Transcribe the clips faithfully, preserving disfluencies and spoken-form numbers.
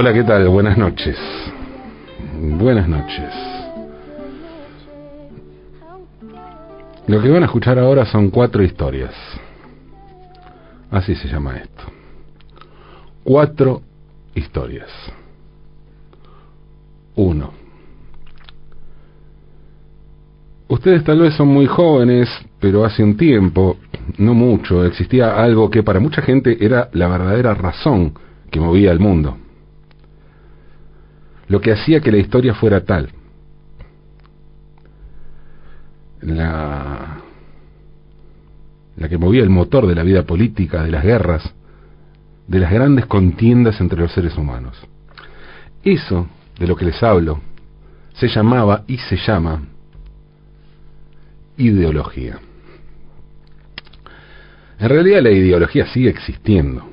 Hola, ¿qué tal? Buenas noches. Buenas noches. Lo que van a escuchar ahora son cuatro historias. Así se llama esto. Cuatro historias. Uno. Ustedes tal vez son muy jóvenes, pero hace un tiempo, no mucho, existía algo que para mucha gente era la verdadera razón que movía el mundo. Lo que hacía que la historia fuera tal. La, la que movía el motor de la vida política, de las guerras, de las grandes contiendas entre los seres humanos. Eso, de lo que les hablo, se llamaba y se llama ideología. En realidad la ideología sigue existiendo,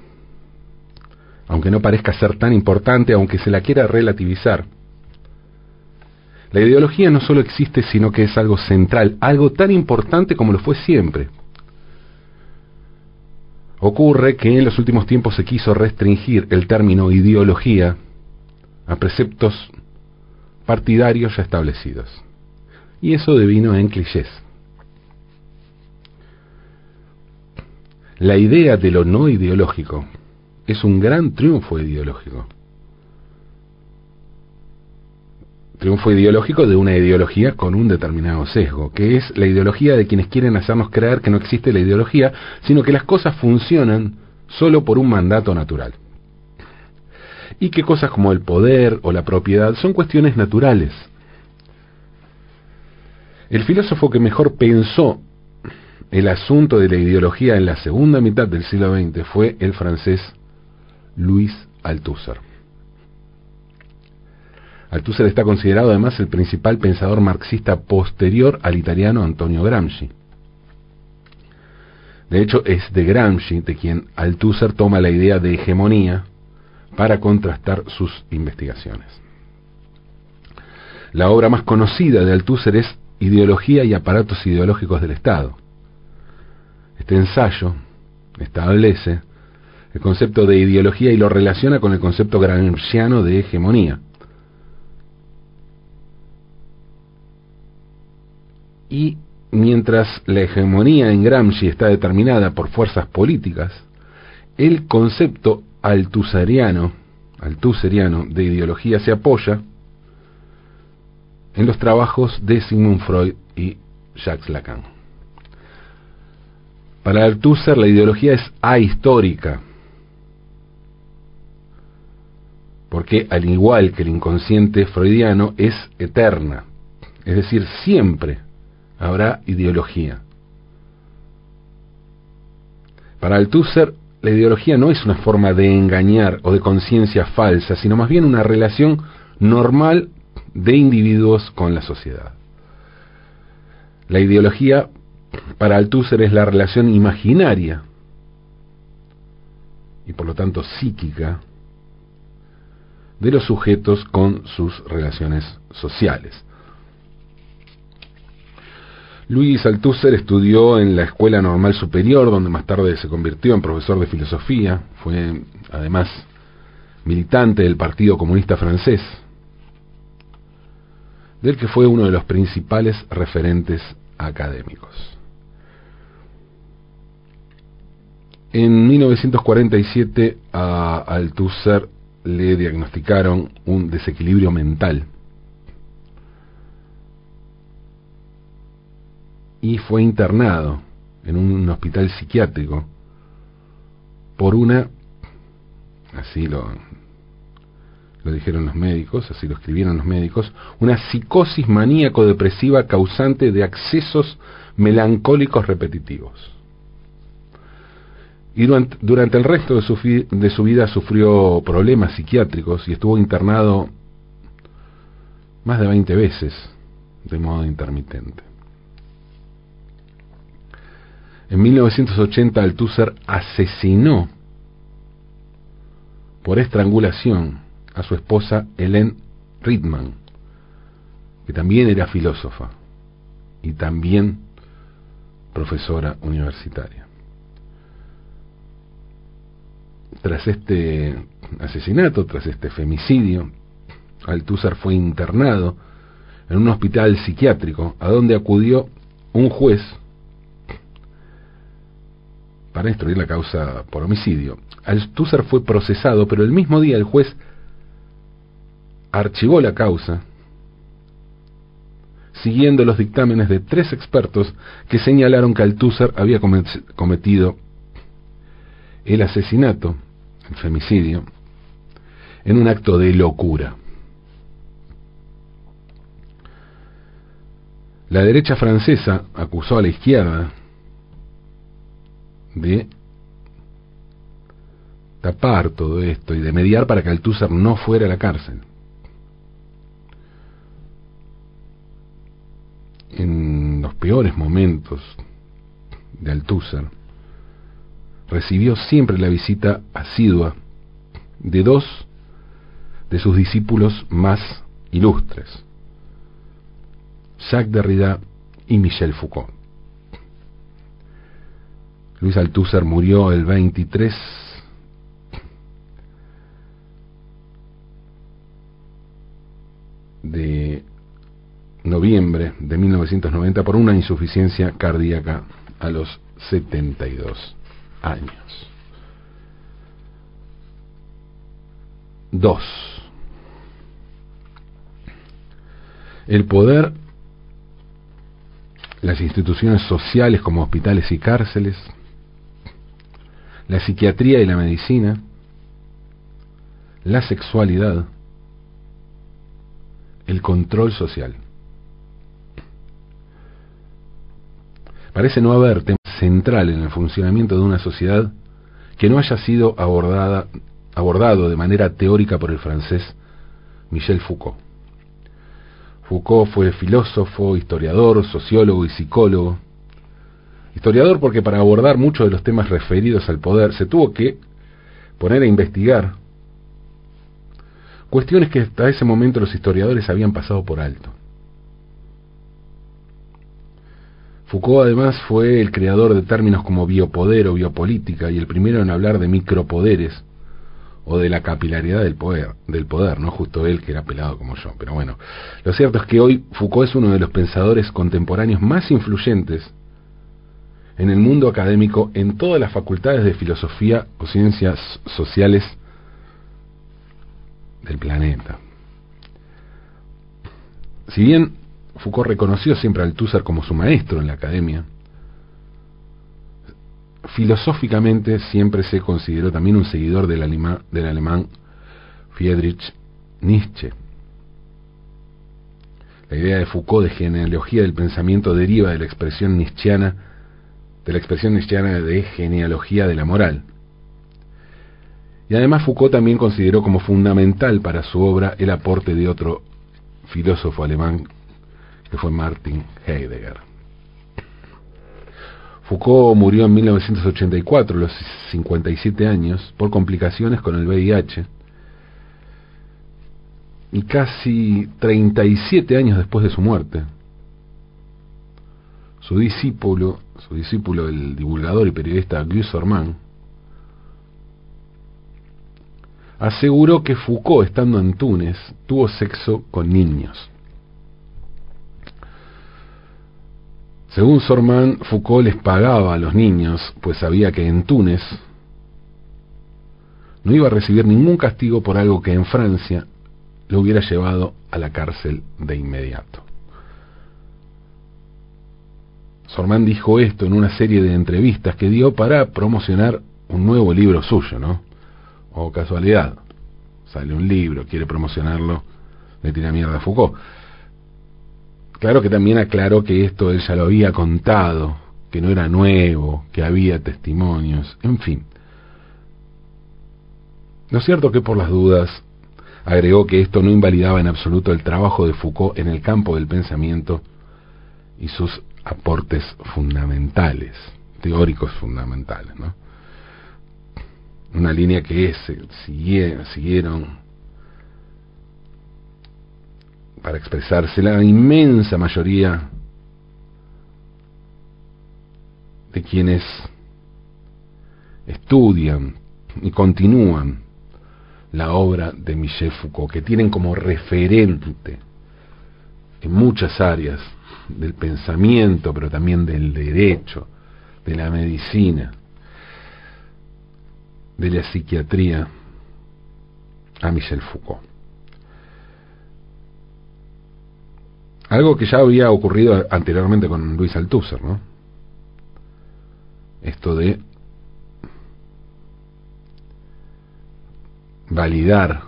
aunque no parezca ser tan importante, aunque se la quiera relativizar. La ideología no solo existe, sino que es algo central, algo tan importante como lo fue siempre. Ocurre que en los últimos tiempos se quiso restringir el término ideología a preceptos partidarios ya establecidos, y eso devino en clichés. La idea de lo no ideológico es un gran triunfo ideológico. Triunfo ideológico de una ideología con un determinado sesgo, que es la ideología de quienes quieren hacernos creer que no existe la ideología, sino que las cosas funcionan solo por un mandato natural. Y que cosas como el poder o la propiedad son cuestiones naturales. El filósofo que mejor pensó el asunto de la ideología en la segunda mitad del siglo veinte fue el francés Louis Althusser. Althusser está considerado además el principal pensador marxista posterior al italiano Antonio Gramsci. De hecho, es de Gramsci de quien Althusser toma la idea de hegemonía para contrastar sus investigaciones. La obra más conocida de Althusser es Ideología y aparatos ideológicos del Estado. Este ensayo establece el concepto de ideología y lo relaciona con el concepto gramsciano de hegemonía. Y mientras la hegemonía en Gramsci está determinada por fuerzas políticas, el concepto althusseriano, althusseriano de ideología se apoya en los trabajos de Sigmund Freud y Jacques Lacan. Para Althusser la ideología es ahistórica, porque al igual que el inconsciente freudiano es eterna, es decir, siempre habrá ideología. Para Althusser la ideología no es una forma de engañar o de conciencia falsa, sino más bien una relación normal de individuos con la sociedad. La ideología para Althusser es la relación imaginaria y por lo tanto psíquica de los sujetos con sus relaciones sociales. Louis Althusser estudió en la Escuela Normal Superior, donde más tarde se convirtió en profesor de filosofía. Fue además militante del Partido Comunista Francés, del que fue uno de los principales referentes académicos. En mil novecientos cuarenta y siete a Althusser le diagnosticaron un desequilibrio mental y fue internado en un hospital psiquiátrico por una, así lo lo dijeron los médicos, así lo escribieron los médicos, una psicosis maníaco-depresiva causante de accesos melancólicos repetitivos. Y durante, durante el resto de su, de su vida sufrió problemas psiquiátricos y estuvo internado más de veinte veces de modo intermitente. En mil novecientos ochenta Althusser asesinó por estrangulación a su esposa Hélène Rytmann, que también era filósofa y también profesora universitaria. Tras este asesinato, tras este femicidio, Althusser fue internado en un hospital psiquiátrico, a donde acudió un juez para instruir la causa por homicidio. Althusser fue procesado, pero el mismo día el juez archivó la causa, siguiendo los dictámenes de tres expertos que señalaron que Althusser había cometido el asesinato, el femicidio, en un acto de locura. La derecha francesa acusó a la izquierda de tapar todo esto y de mediar para que Althusser no fuera a la cárcel. En los peores momentos de Althusser, recibió siempre la visita asidua de dos de sus discípulos más ilustres, Jacques Derrida y Michel Foucault. Louis Althusser murió el veintitrés de noviembre de mil novecientos noventa por una insuficiencia cardíaca a los setenta y dos años. dos. El poder, las instituciones sociales como hospitales y cárceles, la psiquiatría y la medicina, la sexualidad, el control social. Parece no haber tema central en el funcionamiento de una sociedad que no haya sido abordada, abordado de manera teórica por el francés Michel Foucault. Foucault fue filósofo, historiador, sociólogo y psicólogo. Historiador porque para abordar muchos de los temas referidos al poder se tuvo que poner a investigar cuestiones que hasta ese momento los historiadores habían pasado por alto. Foucault además fue el creador de términos como biopoder o biopolítica y el primero en hablar de micropoderes o de la capilaridad del poder, del poder, no justo él que era pelado como yo, pero bueno. Lo cierto es que hoy Foucault es uno de los pensadores contemporáneos más influyentes en el mundo académico, en todas las facultades de filosofía o ciencias sociales del planeta. Si bien Foucault reconoció siempre a Althusser como su maestro en la academia, filosóficamente siempre se consideró también un seguidor del alemán, del alemán Friedrich Nietzsche. La idea de Foucault de genealogía del pensamiento deriva de la expresión nietzscheana, de la expresión nietzscheana de genealogía de la moral. Y además Foucault también consideró como fundamental para su obra el aporte de otro filósofo alemán que fue Martin Heidegger. Foucault murió en mil novecientos ochenta y cuatro, a los cincuenta y siete años, por complicaciones con el V I H, y casi treinta y siete años después de su muerte, su discípulo, su discípulo el divulgador y periodista Guy Sorman, aseguró que Foucault, estando en Túnez, tuvo sexo con niños. Según Sorman, Foucault les pagaba a los niños, pues sabía que en Túnez no iba a recibir ningún castigo por algo que en Francia lo hubiera llevado a la cárcel de inmediato. Sorman dijo esto en una serie de entrevistas que dio para promocionar un nuevo libro suyo, ¿no? O casualidad, sale un libro, quiere promocionarlo, le tira mierda a Foucault. Claro que también aclaró que esto él ya lo había contado, que no era nuevo, que había testimonios, en fin. Lo cierto que por las dudas agregó que esto no invalidaba en absoluto el trabajo de Foucault en el campo del pensamiento y sus aportes fundamentales, teóricos fundamentales, ¿no? Una línea que es, siguieron... siguieron para expresarse la inmensa mayoría de quienes estudian y continúan la obra de Michel Foucault, que tienen como referente en muchas áreas del pensamiento, pero también del derecho, de la medicina, de la psiquiatría, a Michel Foucault. Algo que ya había ocurrido anteriormente con Louis Althusser, ¿no? Esto de validar,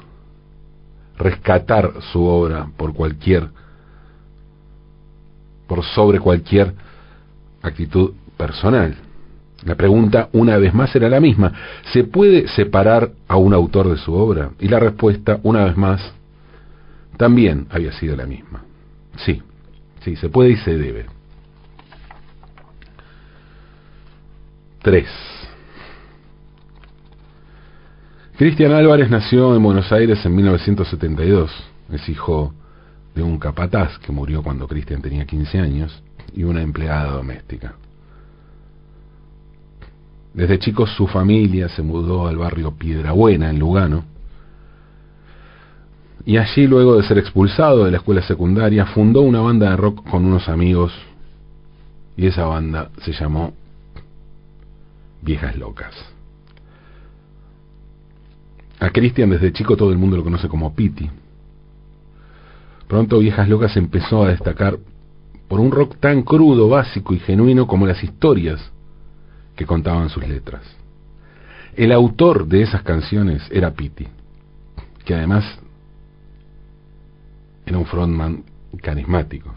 rescatar su obra por cualquier, por sobre cualquier actitud personal. La pregunta, una vez más, era la misma: ¿se puede separar a un autor de su obra? Y la respuesta, una vez más, también había sido la misma. Sí, sí, se puede y se debe. Tres. Cristian Álvarez nació en Buenos Aires en mil novecientos setenta y dos. Es hijo de un capataz que murió cuando Cristian tenía quince años y una empleada doméstica. Desde chico su familia se mudó al barrio Piedrabuena, en Lugano, y allí, luego de ser expulsado de la escuela secundaria, fundó una banda de rock con unos amigos, y esa banda se llamó Viejas Locas. A Cristian desde chico todo el mundo lo conoce como Pity. Pronto Viejas Locas empezó a destacar por un rock tan crudo, básico y genuino como las historias que contaban sus letras. El autor de esas canciones era Pity, que además era un frontman carismático.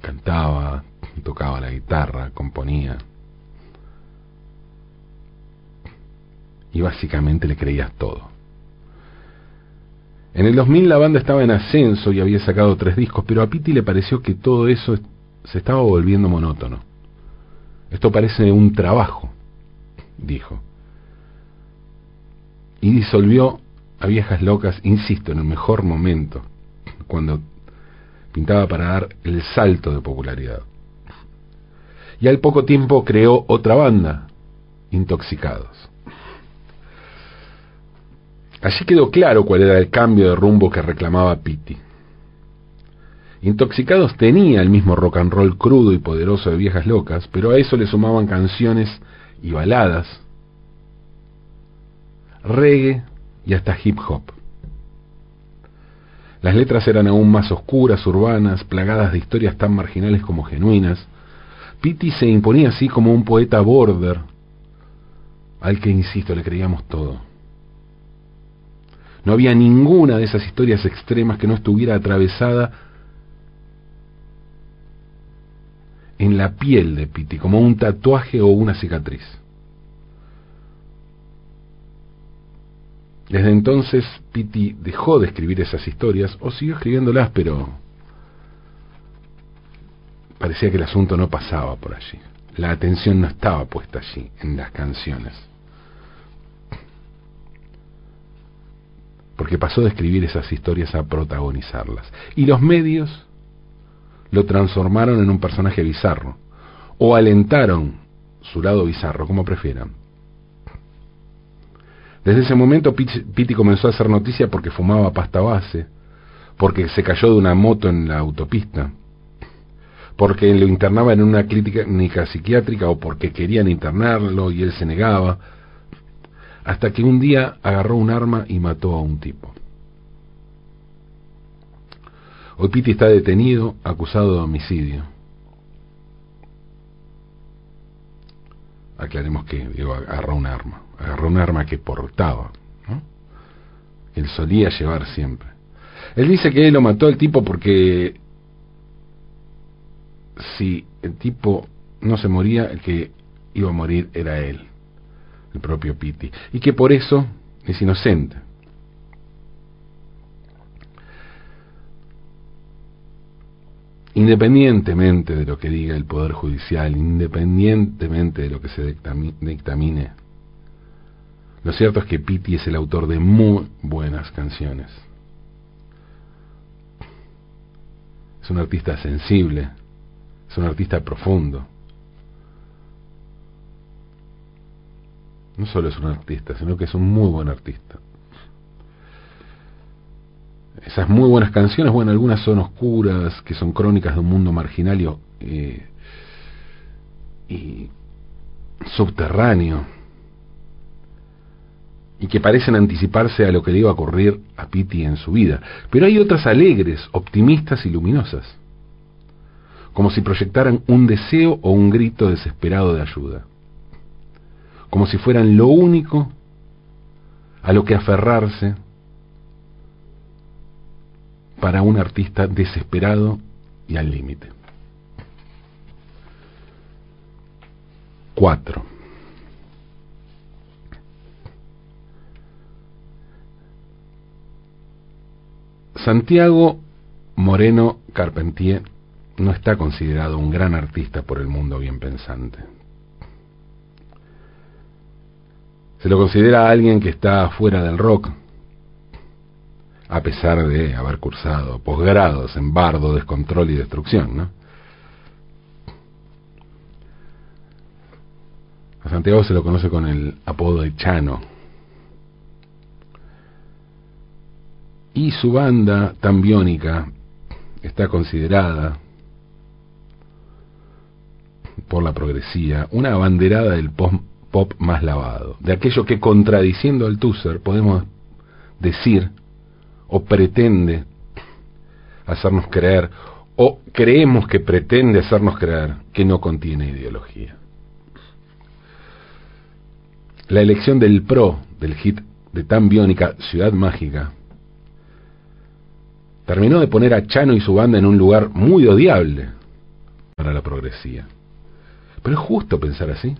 Cantaba, tocaba la guitarra, componía, y básicamente le creías todo. En el dos mil la banda estaba en ascenso y había sacado tres discos, pero a Pity le pareció que todo eso se estaba volviendo monótono. Esto parece un trabajo, dijo, y disolvió a Viejas Locas, insisto, en el mejor momento, cuando pintaba para dar el salto de popularidad. Y al poco tiempo creó otra banda, Intoxicados. Allí quedó claro cuál era el cambio de rumbo que reclamaba Pity. Intoxicados tenía el mismo rock and roll crudo y poderoso de Viejas Locas, pero a eso le sumaban canciones y baladas, reggae y hasta hip hop. Las letras eran aún más oscuras, urbanas, plagadas de historias tan marginales como genuinas. Pity se imponía así como un poeta border, al que, insisto, le creíamos todo. No había ninguna de esas historias extremas que no estuviera atravesada en la piel de Pity, como un tatuaje o una cicatriz. Desde entonces Pity dejó de escribir esas historias, o siguió escribiéndolas, pero parecía que el asunto no pasaba por allí. La atención no estaba puesta allí, en las canciones, porque pasó de escribir esas historias a protagonizarlas. Y los medios lo transformaron en un personaje bizarro, o alentaron su lado bizarro, como prefieran. Desde ese momento Pity comenzó a hacer noticia porque fumaba pasta base, porque se cayó de una moto en la autopista, porque lo internaban en una clínica psiquiátrica, o porque querían internarlo y él se negaba, hasta que un día agarró un arma y mató a un tipo. Hoy Pity está detenido, acusado de homicidio. Aclaremos que, digo, agarró un arma. Agarró un arma que portaba, ¿no? Él solía llevar siempre. Él dice que él lo mató al tipo porque si el tipo no se moría, el que iba a morir era él, el propio Pity, y que por eso es inocente. Independientemente de lo que diga el Poder Judicial, independientemente de lo que se dictamine, lo cierto es que Pity es el autor de muy buenas canciones. Es un artista sensible, es un artista profundo, No solo es un artista, sino que es un muy buen artista. Esas muy buenas canciones, bueno, algunas son oscuras, que son crónicas de un mundo marginal eh, y subterráneo, y que parecen anticiparse a lo que le iba a ocurrir a Pity en su vida. Pero hay otras alegres, optimistas y luminosas, como si proyectaran un deseo o un grito desesperado de ayuda, como si fueran lo único a lo que aferrarse para un artista desesperado y al límite. cuatro. Santiago Moreno Carpentier no está considerado un gran artista por el mundo bien pensante. Se lo considera alguien que está fuera del rock, a pesar de haber cursado posgrados en bardo, descontrol y destrucción, ¿no? A Santiago se lo conoce con el apodo de Chano. Y su banda, Tan Biónica, está considerada por la progresía una abanderada del pop más lavado, de aquello que, contradiciendo al Althusser, podemos decir o pretende hacernos creer, o creemos que pretende hacernos creer, que no contiene ideología. La elección del P R O, del hit de Tan Biónica, Ciudad Mágica, terminó de poner a Chano y su banda en un lugar muy odiable para la progresía. Pero es justo pensar así.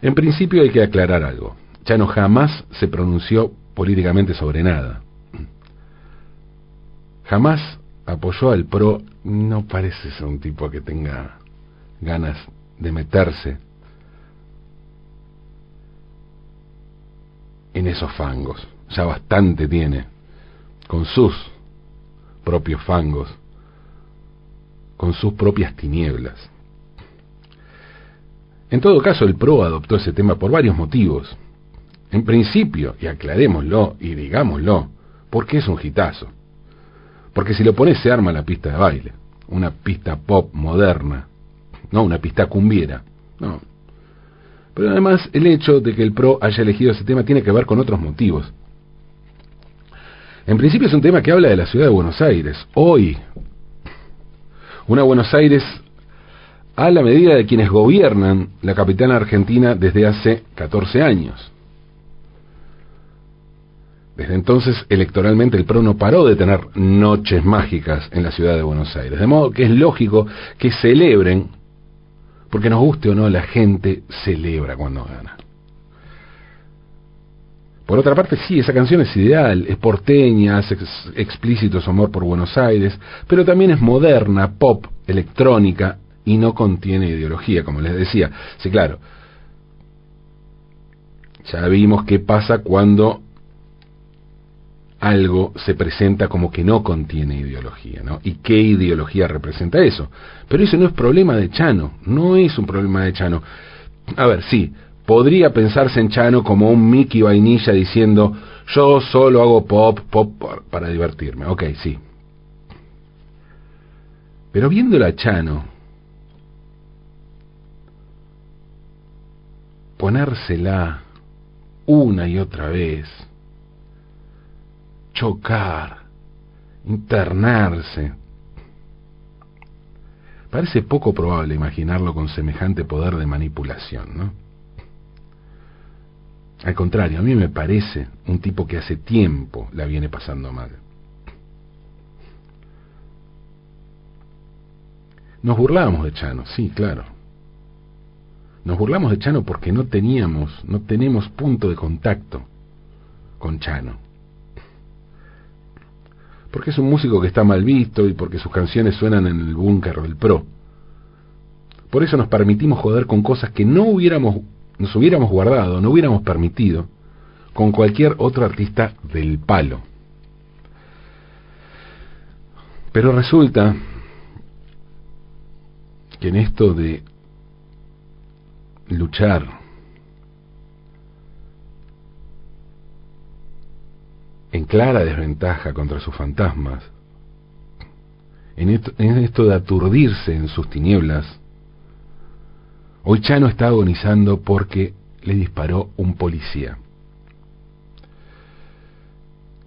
En principio hay que aclarar algo. Chano jamás se pronunció políticamente sobre nada. Jamás apoyó al P R O. No parece ser un tipo que tenga ganas de meterse en esos fangos. Ya bastante tiene con sus propios fangos, con sus propias tinieblas. En todo caso, el P R O adoptó ese tema por varios motivos. En principio, y aclarémoslo y digámoslo, porque es un hitazo. Porque si lo pones se arma la pista de baile, una pista pop moderna, no una pista cumbiera, no. Pero además el hecho de que el P R O haya elegido ese tema tiene que ver con otros motivos. En principio es un tema que habla de la ciudad de Buenos Aires, hoy, una Buenos Aires a la medida de quienes gobiernan la capital argentina desde hace catorce años. Desde entonces, electoralmente, el P R O no paró de tener noches mágicas en la ciudad de Buenos Aires. De modo que es lógico que celebren, porque nos guste o no, la gente celebra cuando gana. Por otra parte, sí, esa canción es ideal, es porteña, hace explícito su amor por Buenos Aires, pero también es moderna, pop, electrónica, y no contiene ideología, como les decía. Sí, claro, ya vimos qué pasa cuando algo se presenta como que no contiene ideología, ¿no? ¿Y qué ideología representa eso? Pero eso no es problema de Chano, no es un problema de Chano. A ver, sí, podría pensarse en Chano como un Mickey Vainilla diciendo, yo solo hago pop, pop para divertirme. Ok, sí. Pero viéndolo a Chano ponérsela una y otra vez, chocar, internarse. Parece poco probable imaginarlo con semejante poder de manipulación, ¿no? Al contrario, a mí me parece un tipo que hace tiempo la viene pasando mal. Nos burlábamos de Chano, sí, claro. Nos burlamos de Chano porque no teníamos, no tenemos punto de contacto con Chano. Porque es un músico que está mal visto y porque sus canciones suenan en el búnker del P R O. Por eso nos permitimos joder con cosas que no hubiéramos, nos hubiéramos guardado, no hubiéramos permitido con cualquier otro artista del palo. Pero resulta que en esto de luchar, en clara desventaja contra sus fantasmas, en esto, en esto de aturdirse en sus tinieblas. Hoy Chano está agonizando porque le disparó un policía.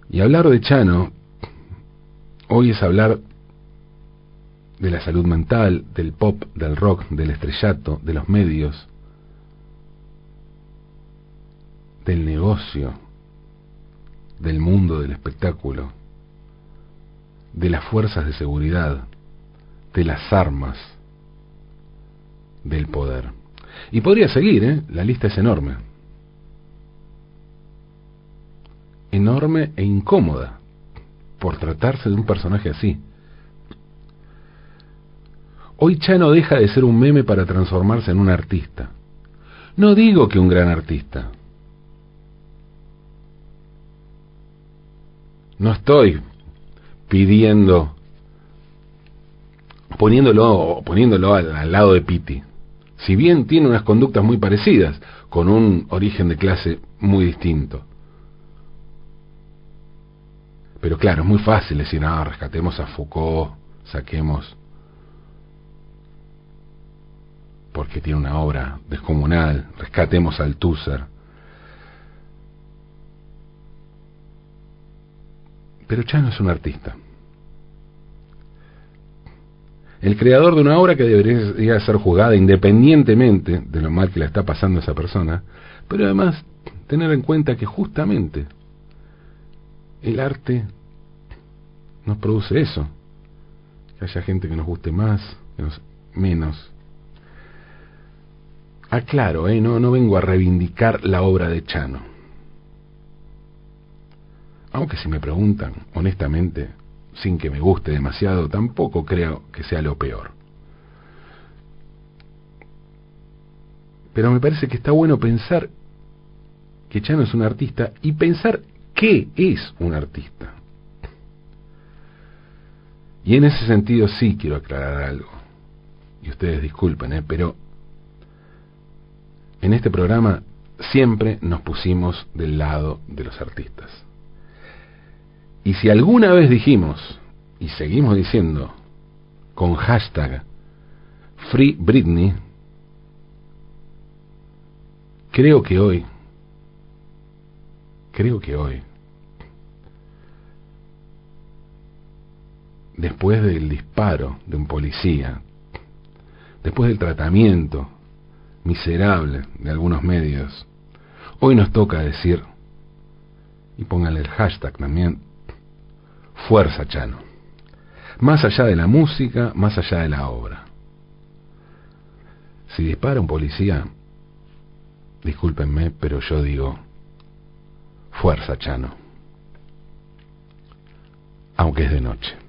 Y hablar de Chano hoy es hablar de la salud mental, del pop, del rock, del estrellato, de los medios, del negocio, del mundo del espectáculo, de las fuerzas de seguridad, de las armas, del poder. Y podría seguir, ¿eh? La lista es enorme. Enorme e incómoda por tratarse de un personaje así. Hoy Chano deja de ser un meme para transformarse en un artista. No digo que un gran artista. No estoy pidiendo, poniéndolo, poniéndolo al, al lado de Pity. Si bien tiene unas conductas muy parecidas, con un origen de clase muy distinto. Pero claro, es muy fácil decir, ah, rescatemos a Foucault, saquemos... porque tiene una obra descomunal, rescatemos a Althusser. Pero Chano es un artista. El creador de una obra que debería ser juzgada independientemente de lo mal que la está pasando esa persona, pero además tener en cuenta que justamente el arte nos produce eso. Que haya gente que nos guste más, que nos menos. Aclaro, ¿eh? no, no vengo a reivindicar la obra de Chano. Aunque si me preguntan, honestamente, sin que me guste demasiado, tampoco creo que sea lo peor. Pero me parece que está bueno pensar que Chano es un artista y pensar qué es un artista. Y en ese sentido sí quiero aclarar algo. Y ustedes disculpen, ¿eh? pero... en este programa siempre nos pusimos del lado de los artistas. Y si alguna vez dijimos, y seguimos diciendo, con hashtag Free Britney, creo que hoy, creo que hoy, después del disparo de un policía, después del tratamiento miserable de algunos medios, hoy nos toca decir, y póngale el hashtag también, fuerza Chano, más allá de la música, más allá de la obra. Si dispara un policía, discúlpenme, pero yo digo, fuerza Chano, aunque es de noche.